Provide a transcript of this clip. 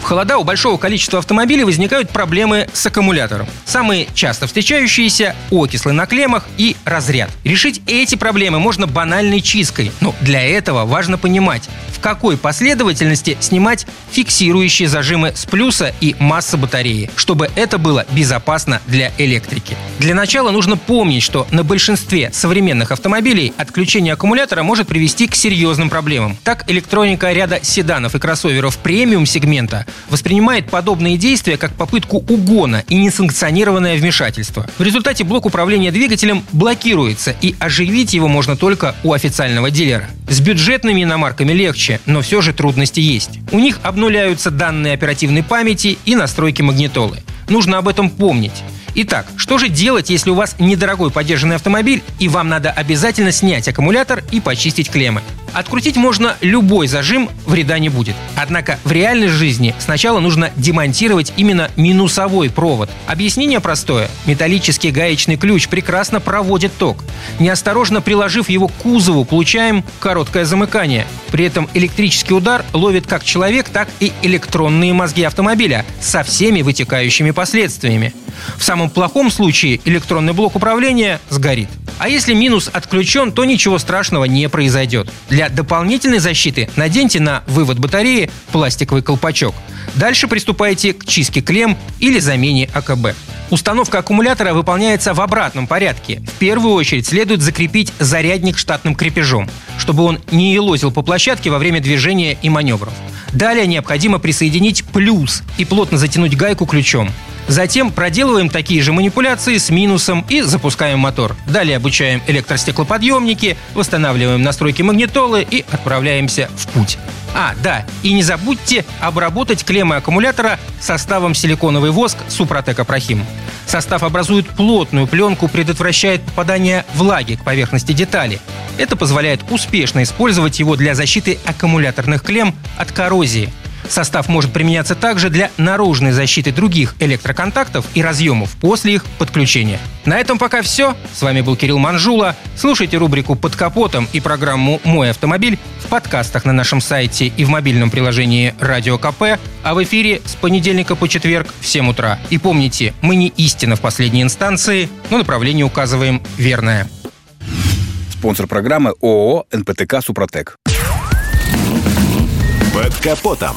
В холода у большого количества автомобилей возникают проблемы с аккумулятором. Самые часто встречающиеся – окислы на клеммах и разряд. Решить эти проблемы можно банальной чисткой, но для этого важно понимать, в какой последовательности снимать фиксирующие зажимы с плюса и массы батареи, чтобы это было безопасно для электрики. Для начала нужно помнить, что на большинстве современных автомобилей отключение аккумулятора может привести к серьезным проблемам. Так, электроника ряда седанов и кроссоверов премиум-сегмента – воспринимает подобные действия как попытку угона и несанкционированное вмешательство. В результате блок управления двигателем блокируется, и оживить его можно только у официального дилера. С бюджетными иномарками легче, но все же трудности есть. У них обнуляются данные оперативной памяти и настройки магнитолы. Нужно об этом помнить. Итак, что же делать, если у вас недорогой подержанный автомобиль, и вам надо обязательно снять аккумулятор и почистить клеммы? Открутить можно любой зажим, вреда не будет. Однако в реальной жизни сначала нужно демонтировать именно минусовой провод. Объяснение простое. Металлический гаечный ключ прекрасно проводит ток. Неосторожно приложив его к кузову, получаем короткое замыкание. При этом электрический удар ловит как человек, так и электронные мозги автомобиля со всеми вытекающими последствиями. В самом плохом случае электронный блок управления сгорит. А если минус отключен, то ничего страшного не произойдет. Для дополнительной защиты наденьте на вывод батареи пластиковый колпачок. Дальше приступайте к чистке клемм или замене АКБ. Установка аккумулятора выполняется в обратном порядке. В первую очередь следует закрепить зарядник штатным крепежом, чтобы он не елозил по площадке во время движения и маневров. Далее необходимо присоединить плюс и плотно затянуть гайку ключом. Затем проделываем такие же манипуляции с минусом и запускаем мотор. Далее обучаем электростеклоподъемники, восстанавливаем настройки магнитолы и отправляемся в путь. И не забудьте обработать клеммы аккумулятора составом силиконовый воск «Супротек Апрохим». Состав образует плотную пленку, предотвращает попадание влаги к поверхности детали. Это позволяет успешно использовать его для защиты аккумуляторных клемм от коррозии. Состав может применяться также для наружной защиты других электроконтактов и разъемов после их подключения. На этом пока все. С вами был Кирилл Манжула. Слушайте рубрику «Под капотом» и программу «Мой автомобиль» в подкастах на нашем сайте и в мобильном приложении «Радио КП», а в эфире с понедельника по четверг в 7 утра. И помните, мы не истина в последней инстанции, но направление указываем верное. Спонсор программы ООО «НПТК Супротек». Под капотом.